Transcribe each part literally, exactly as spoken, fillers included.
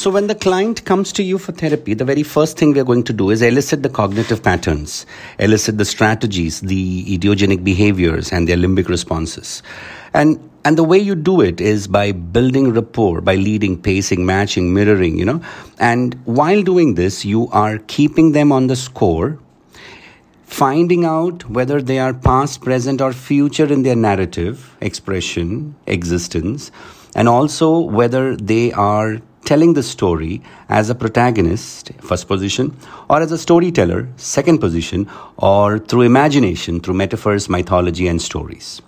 So when the client comes to you for therapy, the very first thing we are going to do is elicit the cognitive patterns, elicit the strategies, the ideogenic behaviors and their limbic responses. And and the way you do it is by building rapport, by leading, pacing, matching, mirroring, you know. And while doing this, you are keeping them on the score, finding out whether they are past, present or future in their narrative, expression, existence, and also whether they are telling the story as a protagonist, first position, or as a storyteller, second position, or through imagination, through metaphors, mythology, and stories.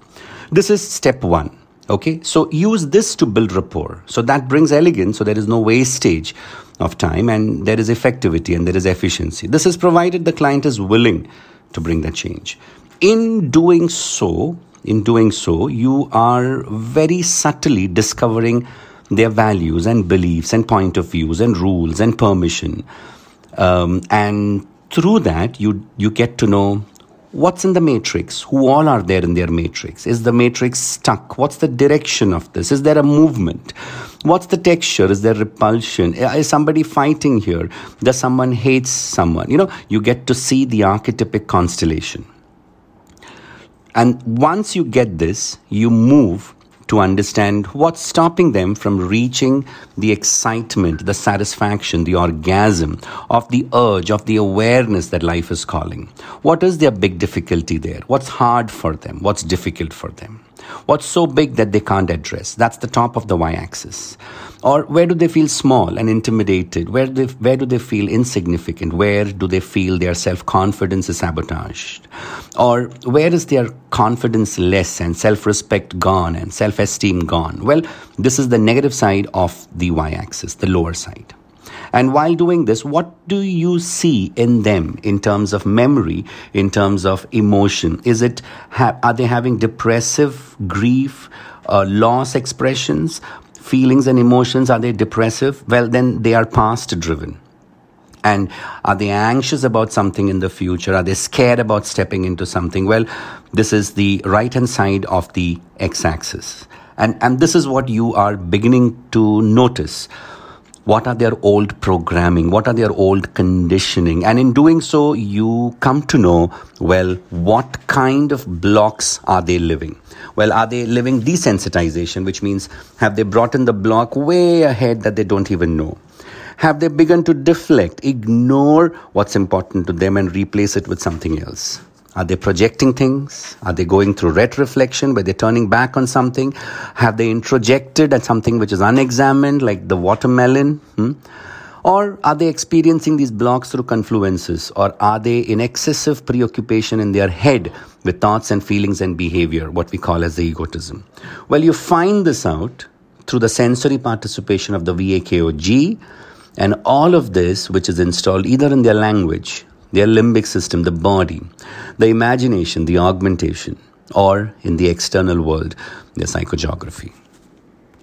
This is step one. Okay, so use this to build rapport. So that brings elegance, so there is no wastage of time, and there is effectivity and there is efficiency. This is provided the client is willing to bring that change. In doing so, in doing so, you are very subtly discovering their values and beliefs and point of views and rules and permission. Um, and through that, you you get to know what's in the matrix, who all are there in their matrix. Is the matrix stuck? What's the direction of this? Is there a movement? What's the texture? Is there repulsion? Is somebody fighting here? Does someone hate someone? You know, you get to see the archetypic constellation. And once you get this, you move to understand what's stopping them from reaching the excitement, the satisfaction, the orgasm of the urge, of the awareness that life is calling. What is their big difficulty there? What's hard for them? What's difficult for them? What's so big that they can't address? That's the top of the y-axis. Or where do they feel small and intimidated? Where do they, where do they feel insignificant? Where do they feel their self-confidence is sabotaged? Or where is their confidence less and self-respect gone and self-esteem gone? Well, this is the negative side of the y-axis, the lower side. And while doing this, what do you see in them in terms of memory, in terms of emotion? Is it ha- are they having depressive grief, uh, loss expressions, feelings and emotions? Are they depressive? Well, then they are past driven. And are they anxious about something in the future? Are they scared about stepping into something? Well, this is the right-hand side of the x-axis. And, and this is what you are beginning to notice. What are their old programming? What are their old conditioning? And in doing so, you come to know, well, what kind of blocks are they living? Well, are they living desensitization, which means have they brought in the block way ahead that they don't even know? Have they begun to deflect, ignore what's important to them and replace it with something else? Are they projecting things? Are they going through retroflexion where they're turning back on something? Have they introjected at something which is unexamined, like the watermelon? Hmm? Or are they experiencing these blocks through confluences? Or are they in excessive preoccupation in their head with thoughts and feelings and behavior, what we call as the egotism? Well, you find this out through the sensory participation of the V A K O G and all of this which is installed either in their language, their limbic system, the body, the imagination, the augmentation, or in the external world, their psychogeography.